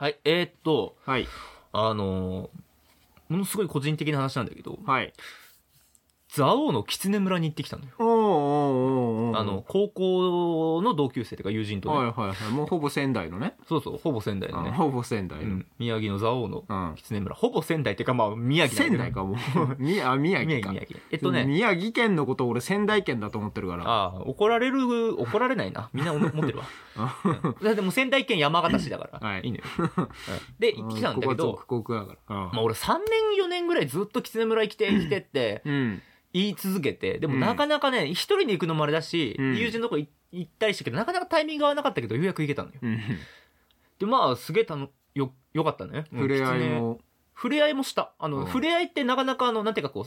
はい、はい、ものすごい個人的な話なんだけど、はい、蔵王の狐村に行ってきたのよ。高校の同級生とか友人とね、はいはいはい、もうほぼ仙台のね。そうそう、ほぼ仙台のね。ほぼ仙台の、うん、宮城の蔵王の狐村、うん、ほぼ仙台っていうかまあ宮城だけど、仙台かもう宮城か。宮城県のことを俺仙台県だと思ってるから。ああ、怒られないな、みんな思ってるわ、うん、でも仙台県山形市だから、はい、いいのよ、うん、で行ってきたんだけど、ここは属国だから、まあ、俺3年4年ぐらいずっと狐村来てって、うん言い続けて、でもなかなかね、一人で行くのもあれだし、うん、友人のとこ行ったりしたけどなかなかタイミング合わなかったけどようやく行けたのよ、うん、でまあすげえよかったね。触れ合いもした触れ合いってなかなかなんていうかこう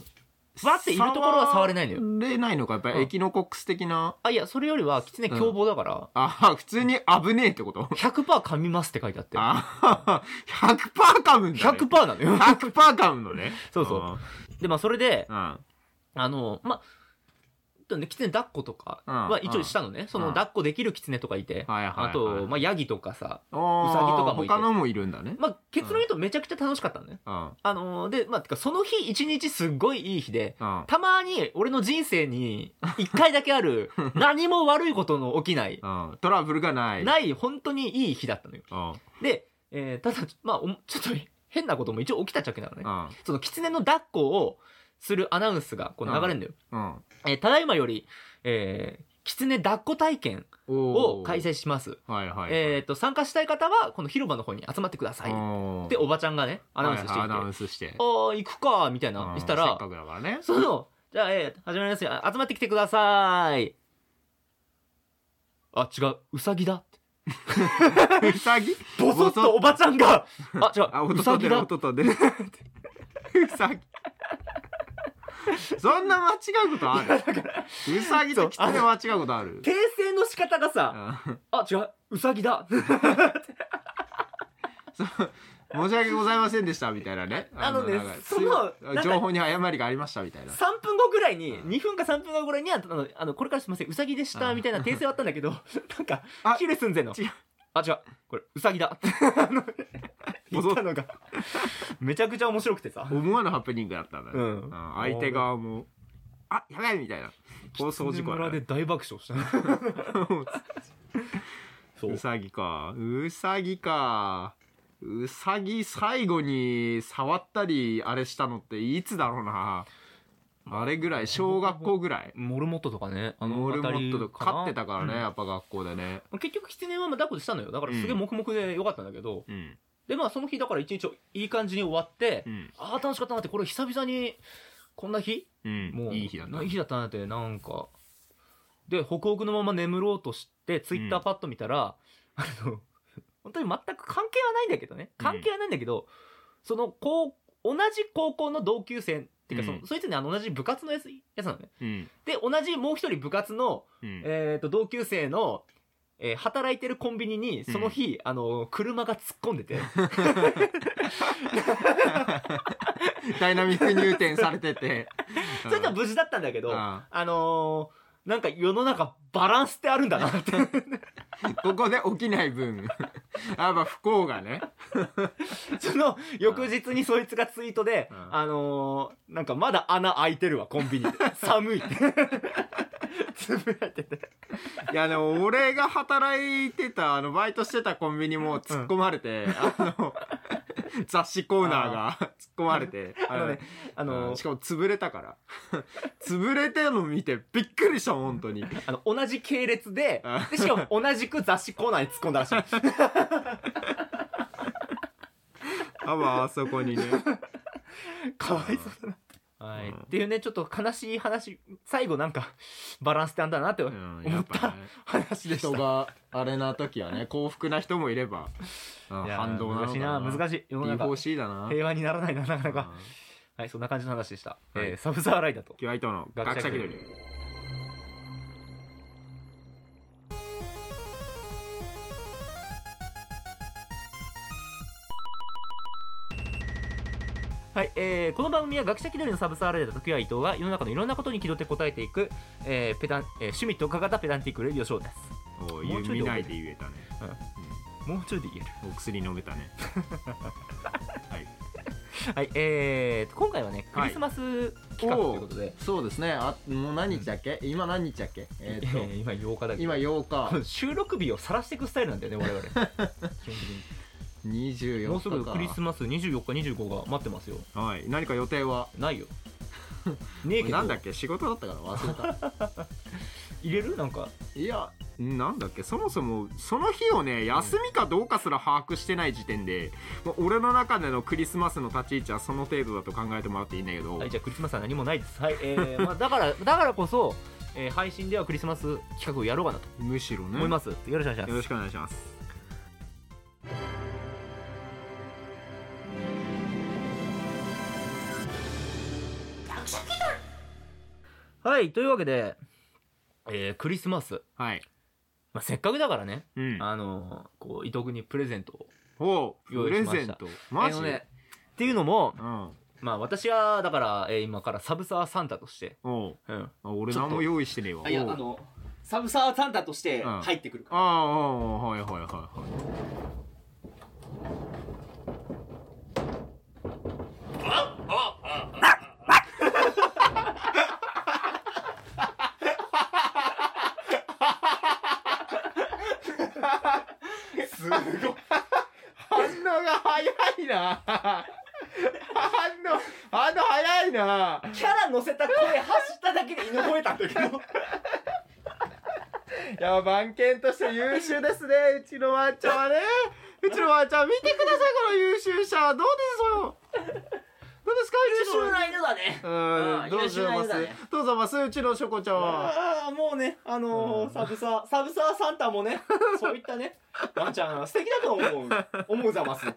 わっているところは触れないのよ。触れないのか、やっぱりエキノコックス的な、うん、あいやそれよりはキツネ凶暴だから、うん、あ普通に危ねえってこと 100% 噛みますって書いてあって、あ 100% 噛むんだね。 100% なのよ100% 噛むのねそうそう、うん、でまあそれで、うん、まあね、キツネ抱っことかは一応したのね、うん、その抱っこできるキツネとかいて、うん、あと、まあ、ヤギとかさ、ウサギとかもいて、他のもいるんだね。まあ、結論言うとめちゃくちゃ楽しかったのね、うん、で、まあ、てかその日一日すごいいい日で、うん、たまに俺の人生に一回だけある何も悪いことの起きない、うん、トラブルがない本当にいい日だったのよ、うん、で、ただ、まあ、ちょっと変なことも一応起きたっちゃうけどね、うん、そのキツネの抱っこをするアナウンスがこう流れるんだよ、うんうん、ただいまより、キツネ抱っこ体験を開催します、はいはいはい、参加したい方はこの広場の方に集まってくださいっておばちゃんがねアナウンスしていて、はいはい、アナウンスして行くかみたいなしたら、せっかくだからね、そのじゃあ、始まりますよ、集まってきてください、あ違うウサギだってウサギボソッとおばちゃんがあ違うウサギだ音と出るウサギそんな間違うことある？ウサギとキツネ間違うことある？訂正の仕方がさ、あ違うウサギだ申し訳ございませんでしたみたいなね、ね、その情報に誤りがありましたみたいな、3分後ぐらいに、2分か3分後ぐらいにこれからすいませんウサギでしたみたいな訂正はあったんだけどなんか切る寸前の違うこれウサギだって言ったのがめちゃくちゃ面白くてさ、思わぬハプニングだったんだね、うん、相手側もあやばいみたいな放送事故だね、キツネ村で大爆笑したねうさぎかうさぎ最後に触ったりあれしたのっていつだろうな、あれぐらい小学校ぐらい、モルモットとかね、モルモットとか飼ってたからね、うん、やっぱ学校でね、結局キツネは抱っこでしたのよ、だからすげえ黙々でよかったんだけど、うん、でまあその日だから一日いい感じに終わって、うん、あ楽しかったなって、これ久々にこんな日、うん、もういい日だったなって、なんかでホクホクのまま眠ろうとしてツイッターパッと見たら、うん、本当に全く関係はないんだけどね、関係はないんだけど、うん、その同じ高校の同級生っていうか、うん、そいつね同じ部活のやつなのね、うん、で同じもう一人部活の、うん同級生の、働いてるコンビニにその日、うん、車が突っ込んでてダイナミック入店されててそれとは無事だったんだけど、なんか世の中バランスってあるんだなってここで起きない分やっぱ不幸がねその翌日にそいつがツイートでなんかまだ穴開いてるわコンビニ寒いってつぶやいてていやでも俺が働いてたバイトしてたコンビニも突っ込まれて、うん、雑誌コーナーが突っ込まれてねしかも潰れたから潰れてるの見てびっくりした本当に同じ系列 でしかも同じく雑誌コーナーに突っ込んだらしいあそこにねかわいそうだなはいうん、っていうねちょっと悲しい話、最後なんかバランスってあんだなって思った話でした、うんね、人があれな時はね幸福な人もいれば反動なのかな、難しい世の中 D4C だな、平和にならないななかなか、うん、はいそんな感じの話でした、うんサブサーライダーとキワイトの学者気取り。はいこの番組は学者気取りのサブサーライダーと徳谷伊藤が世の中のいろんなことに気取って答えていく、趣味とかがたペダンティックレディオショーです。おー、もうちょい見ないで言えたね、うんうん、もうちょいで言える。お薬飲めたね。はいはい、今回はねクリスマス企画ということで、はい、そうですね。あ、もう何日だっけ、うん、今何日だっけ、今8日だっけ、今8日収録日を晒していくスタイルなんだよね我々。基本的に24日か、もうすぐクリスマス、24日25日が待ってますよ。はい、何か予定はないよ。ねえけどなんだっけ、仕事だったから忘れた。入れる、なんか、いやなんだっけ、そもそもその日をね休みかどうかすら把握してない時点で、うん、俺の中でのクリスマスの立ち位置はその程度だと考えてもらっていいんだけど、はい、じゃあクリスマスは何もないです。はい、まあ、だからこそ、配信ではクリスマス企画をやろうかなと、むしろね、思います。よろしくお願いします。よろしくお願いします。はい、というわけで、クリスマス、はい、まあ、せっかくだからね、うん、こう伊藤君にプレゼントを用意しました。プレゼントマジ、ね、っていうのも、うん、まあ、私はだから、今からサブサーサンタとしてう、うん、俺何も用意してねえわ。いや、サブサーサンタとして入ってくるから、うん、はいはいはいはい。あすごい反応が早いな。反応早いな。キャラ乗せた声発しただけで犬吠えたんだけど。いや、番犬として優秀ですね。うちのワンちゃんはね。うちのワンちゃん、見てくださいこの優秀者。どうですよ。どうですか、優秀な犬だね。うん、どうぞます、どうぞます、うちのしょこちゃんは。ああ、もうね、サブサーサンタもね、そういったね、ワンちゃん素敵だと思うザマス。ザ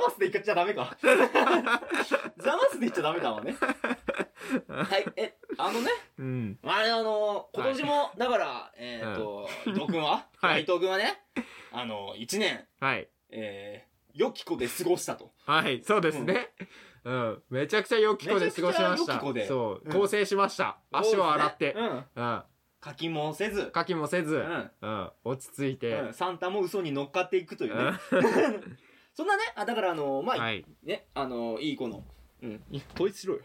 マスで言っちゃダメか。ザマスで言っちゃダメだわね。はい、ね、うん、今年も、はい、だから伊藤君は、はい、伊藤君はね、1年、はい、良き子で過ごしたと。はい、そうですね。うんうん、めちゃくちゃ良き子で過ごしました。そう、更生しました。うん、足を洗って、うん、書きもせず、うんうん、落ち着いて、うん、サンタも嘘に乗っかっていくというね。うん、そんなね、あ、だからまあ、はい、ね、いい子の、うん、統一しろよ。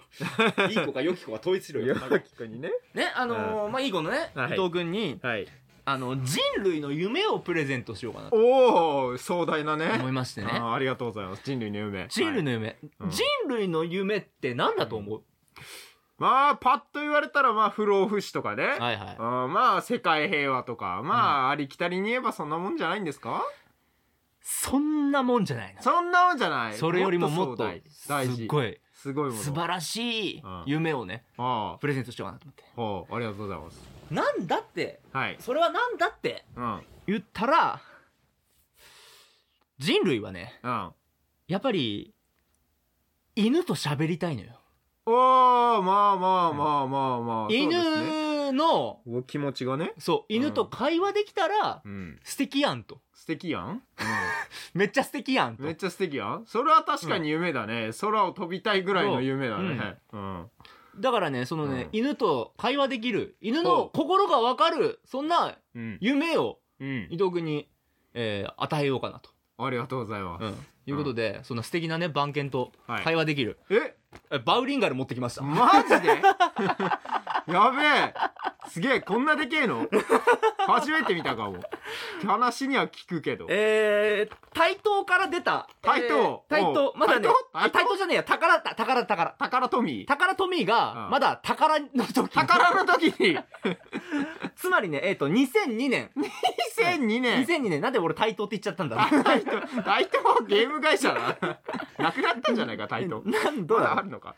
いい子か良き子は統一しろよ。良き子にね。ね、まあいい子のね、はい、伊藤君に、はい、人類の夢をプレゼントしようかなと。おお、壮大なね。思いましてね。ありがとうございます。人類の夢。人類の夢。はい、うん、人類の夢って何だと思う？まあパッと言われたら、まあ不老不死とかね。はいはい。あ、まあ世界平和とか、まあ、うん、ありきたりに言えばそんなもんじゃないんですか？そんなもんじゃないな。そんなもんじゃない。それよりももっと大事。すっごい。すごいもの。素晴らしい夢をね、うん、プレゼントしようかなと思って。ありがとうございます。なんだって、はい、それはなんだって、うん、言ったら人類はね、うん、やっぱり犬と喋りたいのよ。おー、まあまあまあまあまあ、うん、犬のお気持ちがね、そう、犬と会話できたら、うん、素敵やんと。素敵やん、うん、めっちゃ素敵やんと。めっちゃ素敵やん。それは確かに夢だね、うん、空を飛びたいぐらいの夢だね、うん、うん、だからね、そのね、うん、犬と会話できる、犬の心が分かる、そんな夢を伊藤君に、与えようかなと。ありがとうございます。うん、いうことで、うん、その素敵なね、番犬と会話できる、はい、バウリンガル持ってきました。マジで？やべえ、すげえ、こんなでけえの？初めて見たかも。話には聞くけど。台東から出た。台東まだね。台東じゃねえや。宝トミー。宝トミーがまだ宝の時。宝の時に。つまりね、2002年。2002年。なんで俺台東って言っちゃったんだろう。台東ゲーム会社だ。なくなったんじゃないか台東。なんどうだあるのか。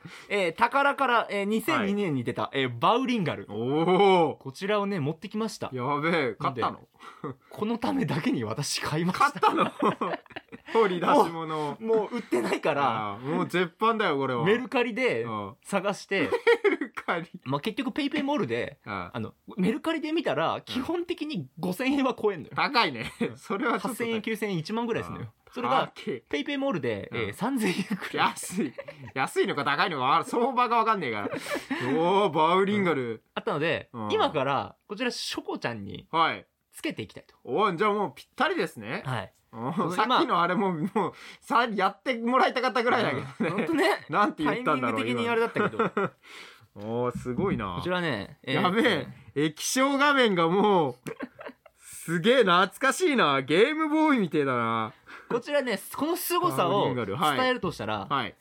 宝から2002年に出たバウリンガル。おお。こちらをね持ってきました。やべえ、買ったの。このためだけに私買いました。買ったの。取り出し物。もう売ってないから。もう絶版だよこれは。メルカリで探して。まあ、結局ペイペイモールで、メルカリで見たら基本的に5000円は超えんのよ。高いね。それはちょっと8000円9000円1万ぐらいするのよ。それがペイペイモールで、3000円くらい。安いのか高いのか相場が分かんねえから。おー、バウリンガル、うん、あったので、うん、今からこちらしょこちゃんにつけていきたいと。はい、お、じゃあもうぴったりですね。はい、さっきのあれももうさやってもらいたかったぐらいだけどね。本当ね。なんて言ったんだろう。タイミング的にあれだったけど。おーすごいな。こちらね。やべえ、液晶画面がもうすげえ懐かしいな。ゲームボーイみてえだな。こちらねこの凄さを伝えるとしたら、はい、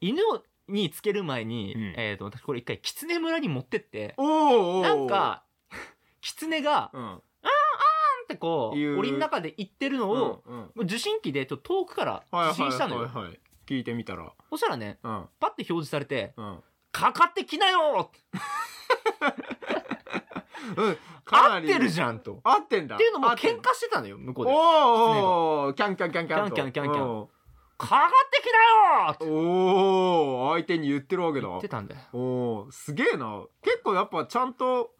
犬をにつける前に、うん、私これ一回キツネ村に持ってっておーなんかキツネが、うん、あーあーんってこう檻の中で言ってるのを、うんうん、受信機でちょっと遠くから受信したのよ、はいはいはいはい、聞いてみたらそしたらね、うん、パッて表示されて、うん、かかってきなようん、合ってるじゃんと合ってんだっていうのも喧嘩してたのよ向こうでおーキャンキャンキャンキャンキャンキャンキャンかかってきなよおー相手に言ってるわけだ言ってたんだよおーすげえな結構やっぱちゃんと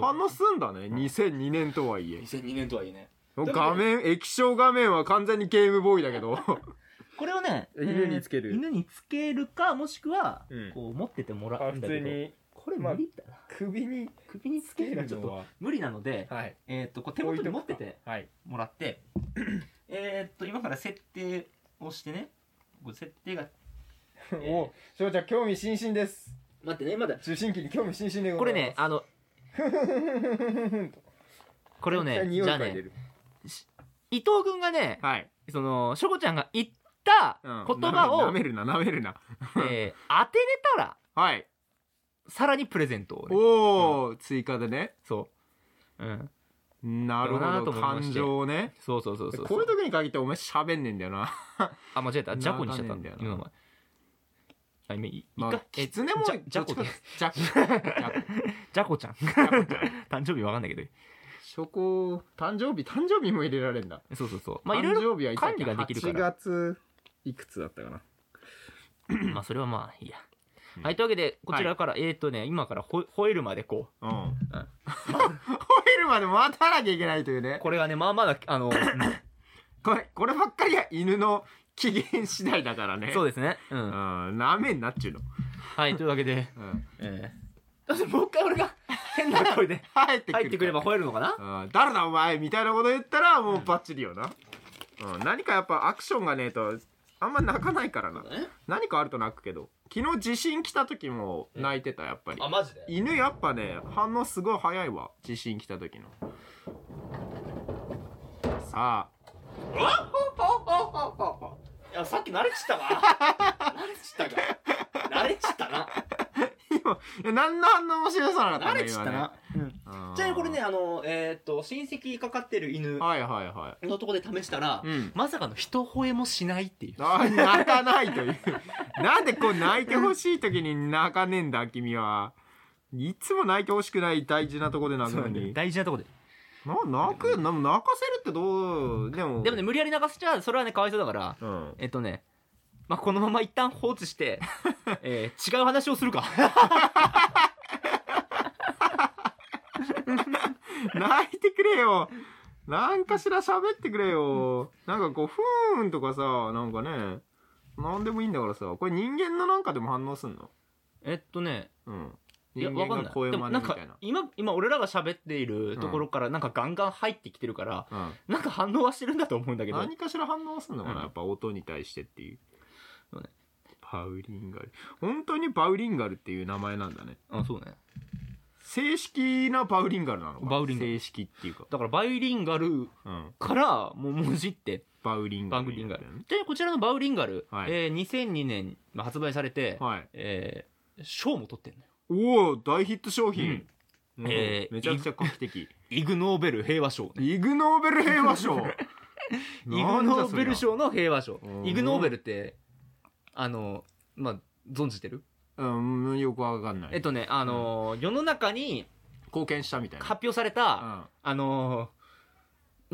反応すんだね2002年とはいえ2002年とはいえね画面液晶画面は完全にゲームボーイだけどこれをね犬につける、犬につけるかもしくは、うん、こう持っててもらうんだけど普通にこれ無理だな、まあ、首につけるのはちょっと無理なので、はい、こう手元に持っててもらって、はい、今から設定をしてねこう設定がお翔ちゃん興味津々です待ってねまだ受信機に興味津々でございますこれねこれをねじゃあね伊藤くんがね、はい、その翔ちゃんが言った言葉を、うん、なめるな当てれたらはいさらにプレゼントを、ね、おー、うん、追加でねそう、うん、なるほど感情をねそうこういう時に限ってお前喋んねえんだよなあ間違えたジャコにしちゃったんだよなあ今キツネもジャコちゃん誕生日わかんないけどそこ誕生日も入れられるんだそうまあいろいろ管理ができるから8月いくつだったかなまあそれはまあいいやはいというわけでこちらから、はい、今から吠えるまでこう、うんうん、吠えるまで待たなきゃいけないというねこれはねまあまだこればっかりは犬の機嫌次第だからねそうですねうんなめんなっちゅうのはいというわけで、うんもう一回俺が変な声で入ってくれば吠えるのかな誰だお前みたいなこと言ったらもうバッチリよな、うんうん、何かやっぱアクションがねえとあんま泣かないからな何かあると泣くけど昨日地震来た時も泣いてたやっぱりあマジで犬やっぱね反応すごい早いわ地震来た時のさあいやさっき慣れちったわ慣れちったな今何の反応もしなさなかったね慣れちったな、うん、ちなみにこれね親戚かかってる犬のとこで試したら、はいはいはい、まさかの人吠えもしないっていう泣かないというなんでこう泣いてほしい時に泣かねえんだ君はいつも泣いてほしくない大事なとこで泣くのに、ね、大事なとこで泣かせるってどうでもね無理やり泣かせちゃうそれはねかわいそうだから、うん、まあ、このまま一旦放置して、違う話をするか泣いてくれよなんかしら喋ってくれよなんかこうふーんとかさなんかねなんでもいいんだからさこれ人間のなんかでも反応すんのうんいやわかんないでもなんか今俺らが喋っているところからなんかガンガン入ってきてるから、うん、なんか反応はしてるんだと思うんだけど何かしら反応するのかな、うん、やっぱ音に対してっていう、そうね、バウリンガル本当にバウリンガルっていう名前なんだねあそうね正式なバウリンガルなのかバウリンガル正式っていうかだからバウリンガルからもう文字って、うん、バウリンガルでこちらのバウリンガル、はい2002年発売されて、はい賞も取ってんのよおお大ヒット商品、うんめちゃくちゃ画期的イグノーベル平和賞、ね、イグノーベル平和賞イグノーベル賞の平和賞イグノーベルってまあ存じてるうんよくわかんない世の中に貢献したみたいな発表された、うん、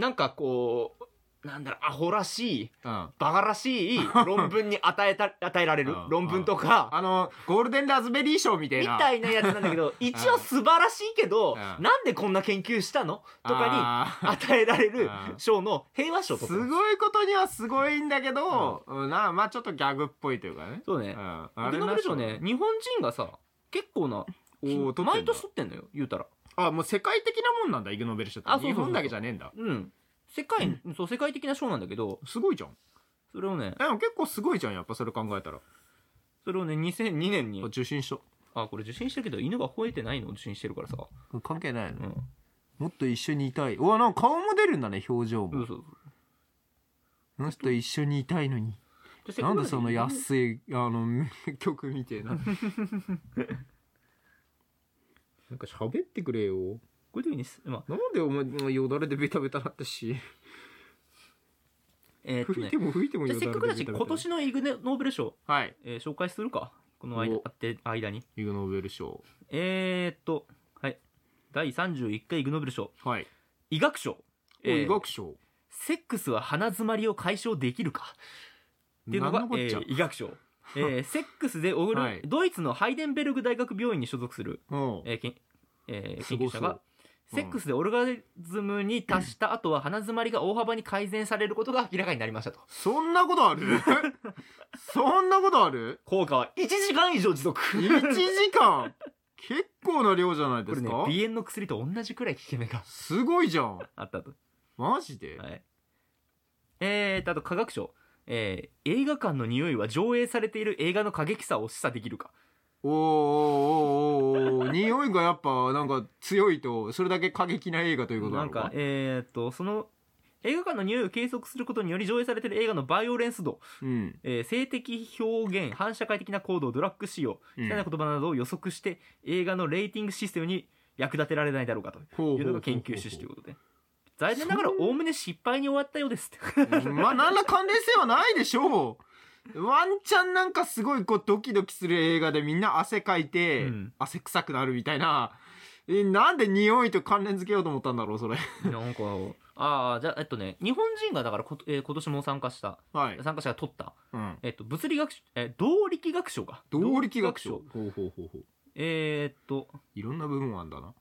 なんかこうなんだろうアホらしい、うん、バカらしい論文に与えられる、うん、論文とか、うん、ゴールデンラズベリー賞みたいなやつなんだけど一応素晴らしいけど、うん、なんでこんな研究したのとかに与えられる賞の平和賞とかすごいことにはすごいんだけど、うんうん、まあちょっとギャグっぽいというかねそうね、うん、あれなしょね日本人がさ結構な毎年取ってんのよ言うたらあもう世界的なもんなんだイグノーベル賞って日本だけじゃねえんだうん世界的な賞なんだけど、すごいじゃん。それをね、結構すごいじゃん、やっぱそれ考えたら。それをね、2002年に受信した。あ、これ受信してるけど、犬が吠えてないのを受信してるからさ。関係ないの、うん、もっと一緒にいたい。うわ、なんか顔も出るんだね、表情も。そうそうそう。もっと一緒にいたいのに。なんでその安い、曲みたいな。なんか喋ってくれよ。こういう時に、なんでお前、よだれでベタベタなったし。吹いても吹いてもよだれでベタベタ。じゃあせっかくだし、今年のイグノーベル賞、はい、紹介するか。この間に。イグノーベル賞。はい。第31回イグノーベル賞。はい。医学賞。医学賞。セックスは鼻詰まりを解消できるか。っていうのが、医学賞。セックスでおる、はい、ドイツのハイデンベルグ大学病院に所属する、研究者が、セックスでオルガズムに達した後は鼻詰まりが大幅に改善されることが明らかになりましたと。そんなことある？そんなことある？効果は1時間以上持続。1時間結構な量じゃないですか。これね、鼻炎の薬と同じくらい効き目が。すごいじゃん。あったと。マジで？はい。あと科学賞。映画館の匂いは上映されている映画の過激さを示唆できるか。匂いがやっぱなんか強いとそれだけ過激な映画ということなのか。なんかその映画館の匂いを計測することにより上映されている映画のバイオレンス度、性的表現、反社会的な行動、ドラッグ使用、汚い言葉などを予測して映画のレーティングシステムに役立てられないだろうかというのが研究趣旨ということで。残念ながらおおむね失敗に終わったようですって。まあ何ら関連性はないでしょう。ワンチャンなんかすごいこうドキドキする映画でみんな汗かいて、汗臭くなるみたいな。なんで匂いと関連付けようと思ったんだろうそれ。なんかじゃあ日本人がだから今年も参加した、はい、参加者が取った、物理学動力学賞が。動力学賞。ほうほうほうほう。いろんな部分あるんだな。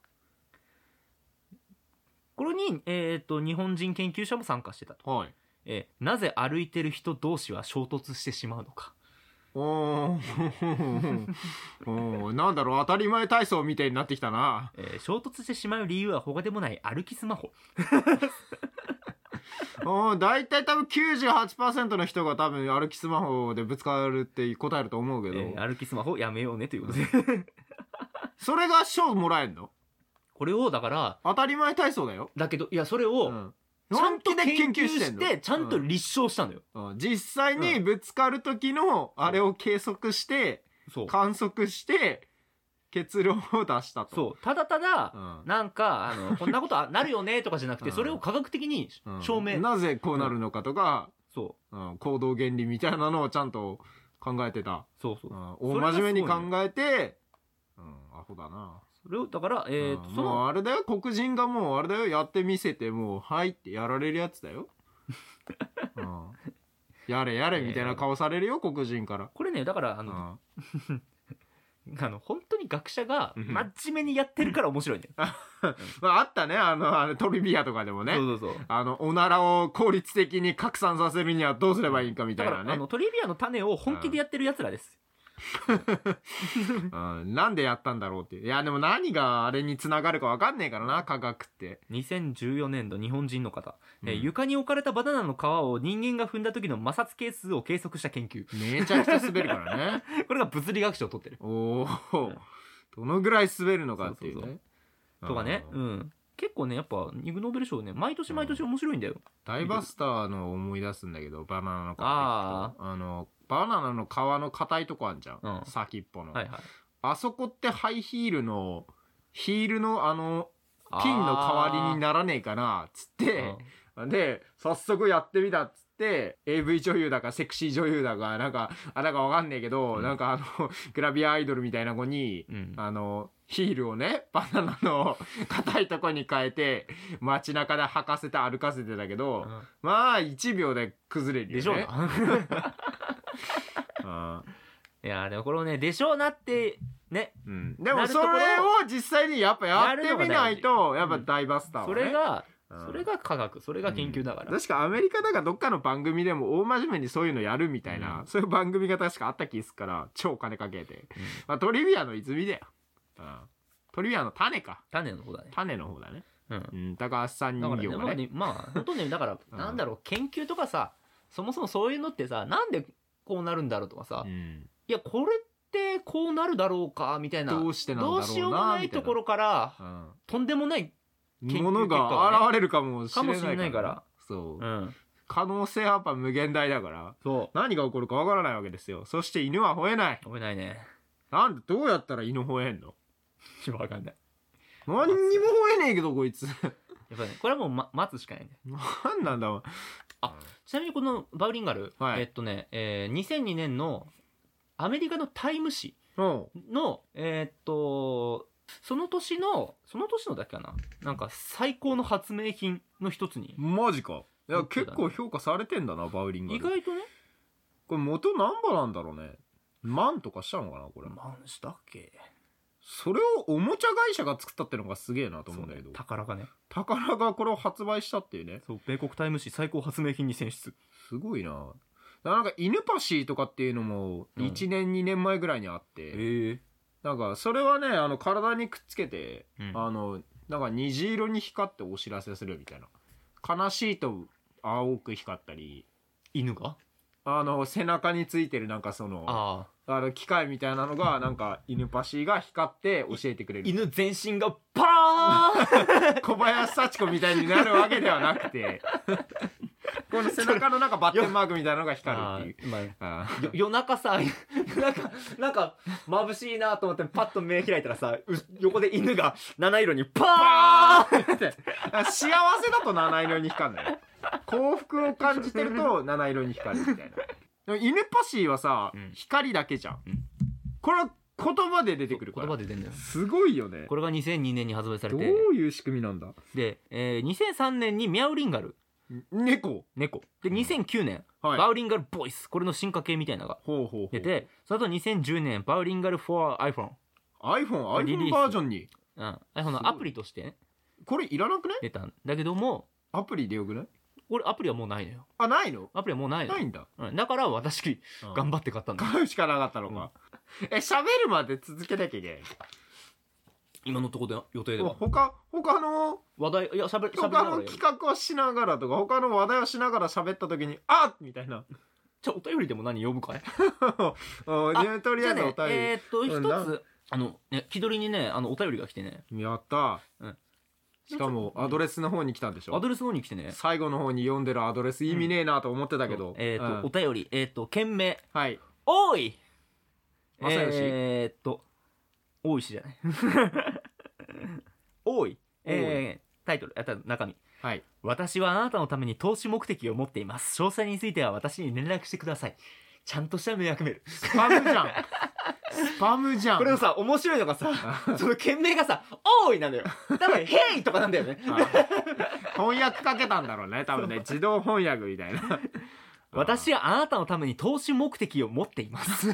これに、日本人研究者も参加してたと、はい、なぜ歩いてる人同士は衝突してしまうのか。なんだろう、当たり前体操みたいになってきたな。衝突してしまう理由は他でもない歩きスマホ。だいたい多分 98% の人が多分歩きスマホでぶつかるって答えると思うけど、歩きスマホやめようねということで。それが賞もらえるの？これをだから当たり前体操だよ。だけどいやそれをちゃんと研究してちゃんと立証したのよ。実際にぶつかる時のあれを計測して観測して結論を出したと。そう、ただただ、なんかこんなことなるよねとかじゃなくて、それを科学的に証明、なぜこうなるのかとか、行動原理みたいなのをちゃんと考えてた。そうそう、大真面目に考えて、アホだな。だから、もうあれだよ、黒人がもうあれだよ、やってみせて、もうはいってやられるやつだよ。やれやれみたいな顔されるよ、黒人から。これね、だから本当に学者が真面目にやってるから面白いね。あったね、トリビアとかでもね。そうそうそう、おならを効率的に拡散させるにはどうすればいいかみたいなね。だからトリビアの種を本気でやってるやつらです。なんでやったんだろうって。いやでも何があれにつながるか分かんねえからな、科学って。2014年度日本人の方、床に置かれたバナナの皮を人間が踏んだ時の摩擦係数を計測した研究。めちゃくちゃ滑るからね。これが物理学賞を取ってる。どのぐらい滑るのかっていうね。とかね、結構ね、やっぱイグノーベル賞ね、毎年毎年面白いんだよ。ダイバスターの思い出すんだけど、バナナの皮ってバナナの皮の硬いとこあんじゃん、先っぽの、はいはい、あそこってハイヒールのヒールのピンの代わりにならねえかなっつって、で早速やってみたっつって、 AV 女優だかセクシー女優だかなんかわかんねえけど、なんかグラビアアイドルみたいな子に、ヒールをねバナナの硬いとこに変えて街中で履かせて歩かせてたけど、まあ1秒で崩れるよね。でしょうな。いやでもこれをね、でしょうなってね、でもそれを実際にやっぱやってみないと、やっぱ大バスターはね、それが科学、それが研究だから、確かアメリカだかどっかの番組でも大真面目にそういうのやるみたいな、そういう番組が確かあった気すから、超金かけて、トリビアの泉だよ、トリビアの種か、種の方だね。うん、高橋さん人形がね。まあ本当にだからなんだろう、研究とかさ、そもそもそういうのってさ、なんでこうなるんだろうとかさ、うん、いやこれってこうなるだろうかみたいな、どうしてなんだろうなみたいな、どうしようもないところから、うん、とんでもない研究結果、ね、ものが現れるかもしれないから、ね、からそう、うん、可能性はやっぱ無限大だから、そう何が起こるかわからないわけですよ。そして犬は吠えない。吠えないね。なんでどうやったら犬吠えんのちょっとわかんない。何にも吠えねえけどこいつ。やっぱね、これはもう、待つしかないね。何なんだろう。あ、ちなみにこのバウリンガル、はい、2002年のアメリカのタイム誌のその年のだけかな、なんか最高の発明品の一つに。マジか。いや、結構評価されてんだな、バウリンガル。意外とね。これ元何番なんだろうね。万とかしたのかなこれ。万したっけ。それをおもちゃ会社が作ったってのがすげえなと思うんだけど、宝がね、宝がこれを発売したっていうね。そう、米国タイム誌最高発明品に選出。すごいな。なんか犬パシーとかっていうのも1年、うん、2年前ぐらいにあって、なんかそれはね、体にくっつけて、うん、なんか虹色に光ってお知らせするみたいな。悲しいと青く光ったり、犬が背中についてるなんかその機械みたいなのが、なんか犬パシーが光って教えてくれる。犬全身がパーン小林幸子みたいになるわけではなくてこの背中のなんかバッテンマークみたいなのが光るっていう。ああ、夜中さ、なんか眩しいなと思ってパッと目開いたらさ、横で犬が七色にパーンって幸せだと七色に光るのよ。幸福を感じてると七色に光るみたいな。犬パシーはさ、うん、光だけじゃん、うん、これは言葉で出てくるから。言葉で出るんだよ。すごいよね。これが2002年に発売されて、どういう仕組みなんだ。で、2003年にミャウリンガル猫で、2009年、うん、はい、バウリンガルボイス、これの進化系みたいなのが出て、その後2010年バウリンガル for iPhone バージョンに、うん、iPhone のアプリとして、ね、これいらなくね出たんだけども、アプリでよくない。俺アプリはもうないのよ。あ、ないの。アプリはもうないの。ないんだ、うん、だから私頑張って買ったんだ。買うしかなかったのか、うん、喋るまで続けなきゃいけない。今のところで予定では他の話題、いや他の企画をしながらとか、他の話題をしながら喋った時にあっみたいな。じゃあお便りでも何呼ぶかいとりあえずお便り、じゃあね、一つね、気取りにねお便りが来てね。やった、うん、しかもアドレスの方に来たんでしょ。アドレスの方に来てね、最後の方に読んでるアドレス意味ねえなと思ってたけど、うん、お便り、件名、はい、おいまさよし、大石じゃないおい、タイトル、中身、はい、私はあなたのために投資目的を持っています。詳細については私に連絡してください。ちゃんとした迷惑メール。スパムじゃんスパムじゃん。これもさ、面白いのがさその件名がさ、おーいなのよ。多分ヘイとかなんだよね翻訳かけたんだろうね、多分ね、自動翻訳みたいな私はあなたのために投資目的を持っています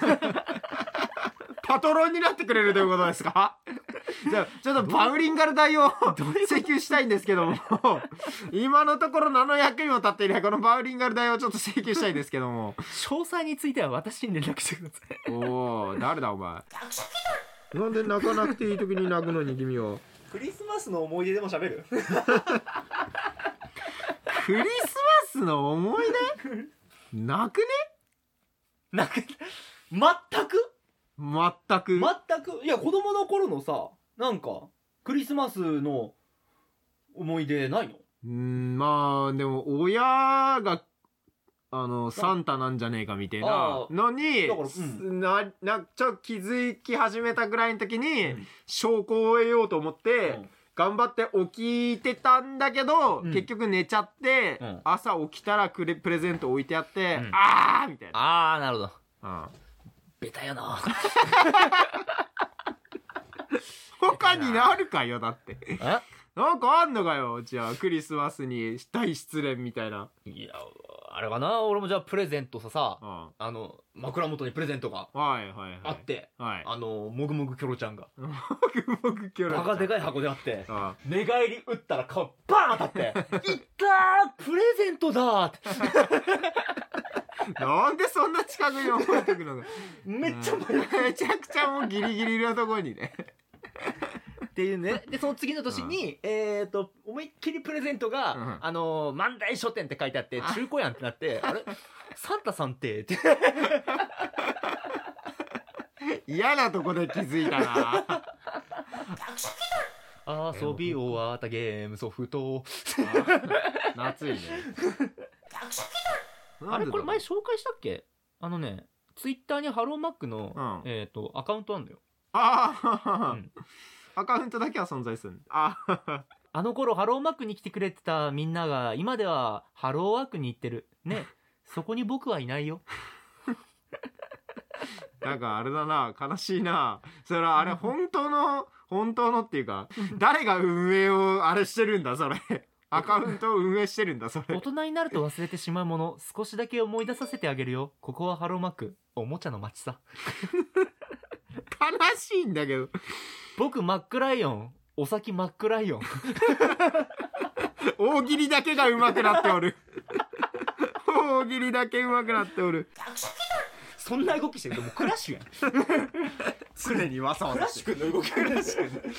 パトロンになってくれるということですかじゃあちょっとバウリンガル代を請求したいんですけども今のところ何の役にも立っていないこのバウリンガル代をちょっと請求したいんですけども詳細については私に連絡してください。おお、誰だお前なんで泣かなくていい時に泣くのに君は。クリスマスの思い出でも喋るクリスマスの思い出泣くね。泣く、全くいや、子供の頃のさ、なんかクリスマスの思い出ないの。まあでも親がサンタなんじゃねえかみたいなのに、うん、ちょっと気づき始めたぐらいの時に、うん、証拠を得ようと思って、うん、頑張って起きてたんだけど、うん、結局寝ちゃって、うん、朝起きたらプレゼント置いてあって、うん、あーみたいな。あー、なるほど、うん、ベタやな他になるかよ。だってなんかあんのかよ。じゃあクリスマスに大失恋みたいな。いや、あれかな。俺もじゃあプレゼントさ、うん、枕元にプレゼントがあって、はいはいはい、もぐもぐキョロちゃんがもぐもぐキョロちゃんバカでかい箱であって、うん、寝返り打ったら顔バーン当たっていったープレゼントだーってなんでそんな近くに覚えてくるのかめっちゃ、めちゃくちゃもうギリギリのところにねっていうね。でその次の年に、うん、思いっきりプレゼントが、うん、万代書店って書いてあって中古やんってなってあれサンタさんって嫌なとこで気づいたな。遊び終わったゲームソフト。夏いね。あれこれ前紹介したっけ？ね、ツイッターにハローマックの、うん、アカウントあんだよ。あ、うん、アカウントだけは存在する。ああの頃ハローマックに来てくれてたみんなが今ではハローワークに行ってるね。そこに僕はいないよ。なんかあれだな、悲しいな。それはあれ本当のっていうか誰が運営をあれしてるんだそれ。アカウントを運営してるんだそれ。大人になると忘れてしまうもの、少しだけ思い出させてあげるよ。ここはハローマック、おもちゃの街さ。悲しいんだけど。僕マックライオン、お先マックライオン。大喜利だけが上手くなっておる。大喜利だけ上手くなっておる。そんな動きしてるともうクラッシュやん。常にわさわさしてる。クラッシュ君の動き。クラッシュ君。今吠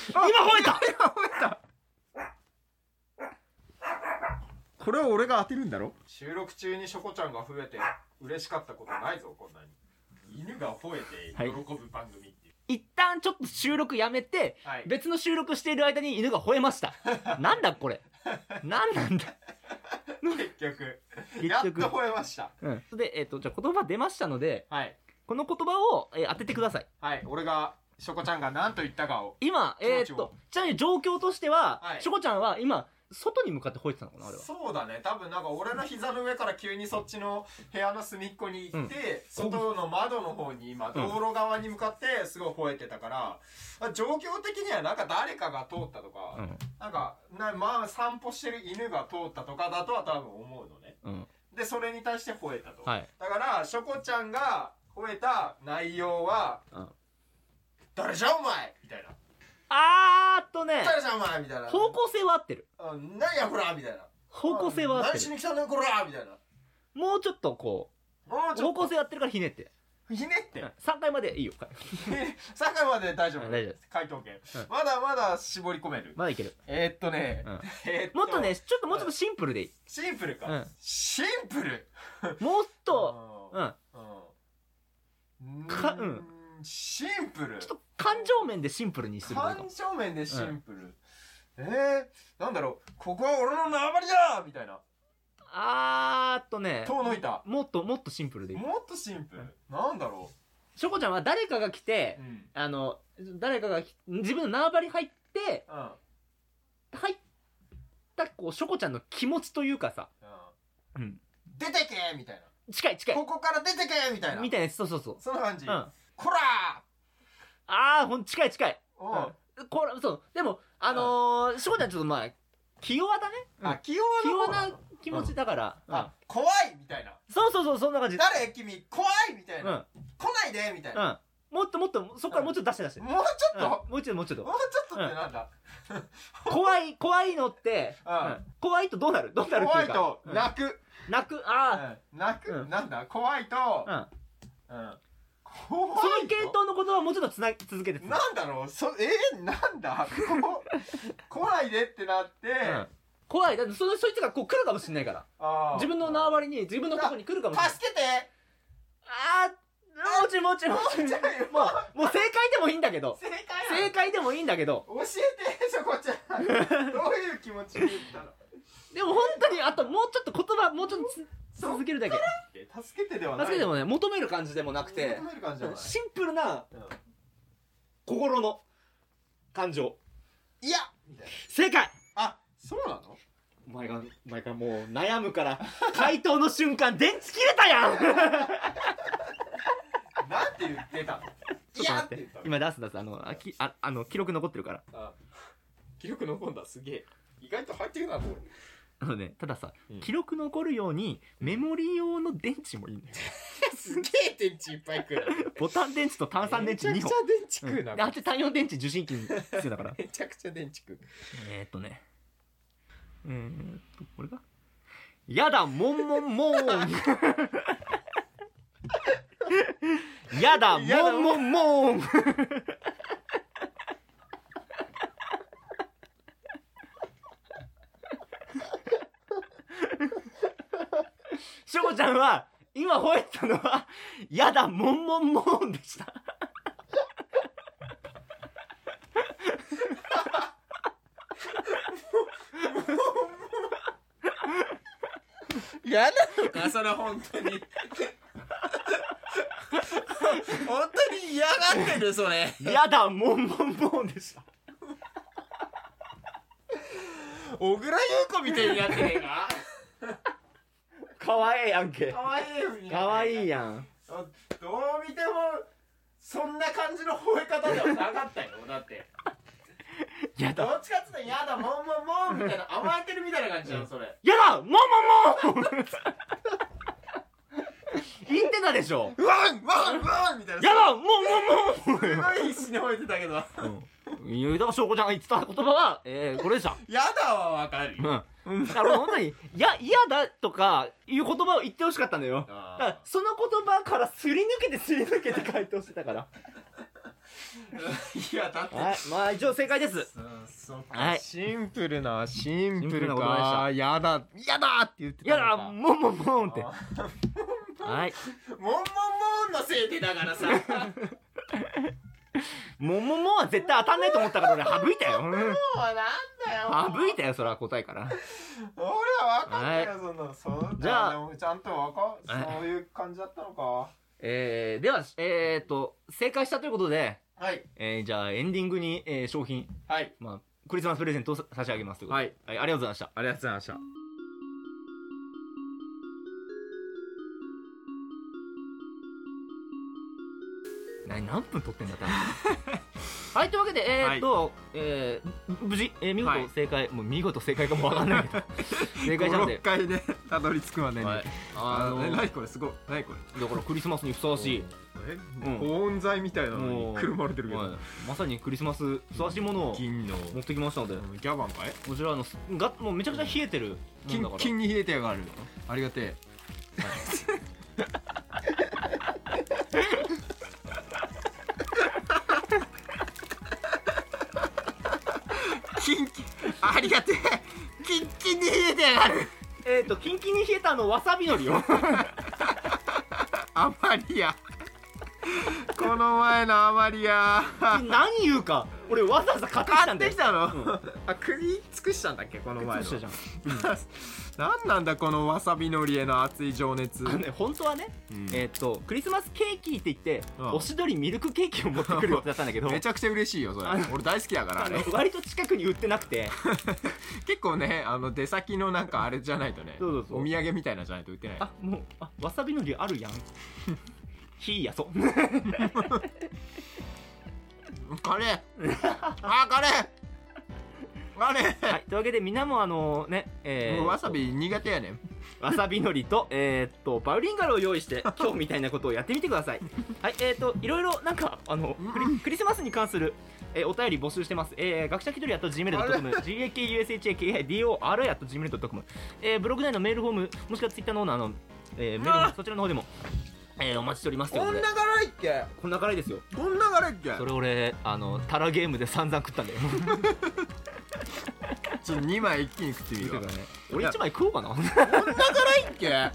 えた。これは俺が当てるんだろ。収録中にショコちゃんが増えて嬉しかったことないぞこんなに。犬が吠えて喜ぶ番組っていう。はい、一旦ちょっと収録やめて、はい、別の収録している間に犬が吠えました。なんだこれ。なんなんだ。結局やっと吠えました、うん、で、じゃあ言葉出ましたので、はい、この言葉を、当ててください。はい、俺がしょこちゃんが何と言ったかを今、ちなみに状況としては、はい、しょこちゃんは今外に向かって吠えてたのかなあれは。そうだね、多分なんか俺の膝の上から急にそっちの部屋の隅っこに行って、うん、外の窓の方に今道路側に向かってすごい吠えてたから、うん、状況的にはなんか誰かが通ったとか、うん、なんかまあ散歩してる犬が通ったとかだとは多分思うのね、うん、でそれに対して吠えたと、はい、だからしょこちゃんが吠えた内容は、うん、誰じゃお前みたいな、誰じゃお前みたいな、方向性は合ってる。何やこらみたいな。方向性は合ってる。何しに来たんだよこらみたいな。もうちょっとこう。方向性合ってるからひねって。ひねって。3回までいいよ。3回まで大丈夫。大丈夫です。回答権。まだまだ絞り込める。まだいける。もっとね、ちょっともうちょっとシンプルでいい。シンプルか。シンプル。もっと。シンプル。ちょっと感情面でシンプルにする。感情面でシンプル。なんだろう、ここは俺の縄張りだみたいな。遠のいた。もっとシンプルでいい。もっとシンプル。なんだろう。しょこちゃんは誰かが来て、誰かが自分の縄張り入って、入ったこうしょこちゃんの気持ちというかさ、出てけみたいな。近い。ここから出てけみたいな。みたいな、そう。そんな感じ。こらー。近い。こらそうでもしょこちゃんちょっとまあ気弱だね。気弱な気持ちだから。怖いみたいな。そうそんな感じ。誰君怖いみたいな。来ないでみたいな。もっとそこからもうちょっと出して。もうちょっと。もうちょっとってなんだ。怖いのって怖いとどうなるっていうか。怖いと泣くなんだ怖いと。その系統のことはもうちょっと続けてなんだろうなんだ怖いでってなって、怖いだってそいつがこう来るかもしれないから自分の縄張りに自分のとこに来るかもしれない助けてもうちょいもう正解でもいいんだけど正解でもいいんだけど教えてしょこちゃんどういう気持ちで言ったのでも本当にあともうちょっと言葉もうちょっと続けるだけ助けてではない助けてもね求める感じでもなくてシンプルな心の感情いや正解そうなのお前がもう悩むから回答の瞬間電池切れたやんなんて言ってたのいやって言ったの今出す記録残ってるから記録残んだすげえ意外と入ってるなこれたださ、記録残るようにメモリー用の電池もいいんだよすげえ電池いっぱい食うなボタン電池と炭酸電池2本めちゃくちゃ電池食うなあっち単4電池受信機に必要だからめちゃくちゃ電池食うこれかやだもんもんもんやだもんもんもんこちゃんは今吠えてたのはやだもんもんもんでしたやだのかそれ本当に本当に嫌がってるそれやだもんもんもんでした小倉優子みたいになってねえかかわいいやんけかわいいかわいいやんどう見てもそんな感じの吠え方ではなかったよだってやだどっちかっつったらやだもんもんもんみたいな甘えてるみたいな感じだよそれやだもんもんもん言ってたでしょうわんわんわんみたいなやだもんもんもんすごい必死に吠えてたけどだから翔子ちゃんが言ってた言葉は、これでしたやだはわかるよ、うん、だから本当に嫌だとかいう言葉を言ってほしかったんだよだからその言葉からすり抜けて回答してたからいやだって、はい、まあ一応正解です。そうか、はい、シンプルな言葉でした。やだって言ってたのかやだもんもんもんってはいもんもんもんのせいでだからさもんもんもんは絶対当たんないと思ったから俺省いたよもんもんもんはなんだよ省いたよそれは答えから俺は分かんないよ、はい、そうじゃあちゃんとそういう感じだったのか。では正解したということで、はいじゃあエンディングに、商品、はいまあ、クリスマスプレゼントを差し上げますということで、はいはい、ありがとうございました。ありがとうございました。何分撮ってんだったのはいというわけではい無事、見事正解、はい、もう見事正解かもわかんないけど正解じゃなくて5、6回でたどり着くまでに、はい、何これすごい何これだからクリスマスにふさわしい保温材みたいなのにくるまれてるけど、はい、まさにクリスマスふさわしいものを持ってきましたのでギャバンかいこちらのもうめちゃくちゃ冷えてるキンキンに冷えてやがるありがてえ、はいありがてえキンキンに冷えてやがるキンキンに冷えたわさびのりよあまりやこの前のあまりや何言うか俺わざわざ買ってきたんだよ買ってきたの、うん、あ、食い尽くしたんだっけこの前の尽くしたじゃん、うん、何なんだこのわさびのりへの熱い情熱本当はね、うん、クリスマスケーキって言って、うん、おしどりミルクケーキを持ってくることだったんだけどめちゃくちゃ嬉しいよそれ俺大好きだからあれ割と近くに売ってなくて結構ね出先のなんかあれじゃないとねそうお土産みたいなじゃないと売ってないあ、もうあわさびのりあるやんひいやそカレーあーカレー、はい、というわけでみんなもね、わさび苦手やねんわさびのりとバウリンガルを用意して今日みたいなことをやってみてくださいはいいろいろなんかクリスマスに関する、お便り募集してます。学者気取り@gmail.com gakushakidor@gmail.com、ブログ内のメールフォームもしくはツイッターのメールフォームそちらの方でもお待ちしております。こんな辛いっけ？こんな辛いですよ。こんな辛いっけ？それ俺タラゲームで散々食ったんだよちょっと2枚一気に食ってみるわ、ね、俺1枚食おうかなこんな辛いっけ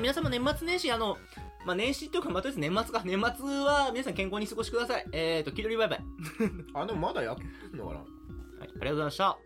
皆様年末年始まあ、年始というかまたです年末は皆さん健康に過ごしてください。気取りバイバイでもまだやってんのかなはい、ありがとうございました。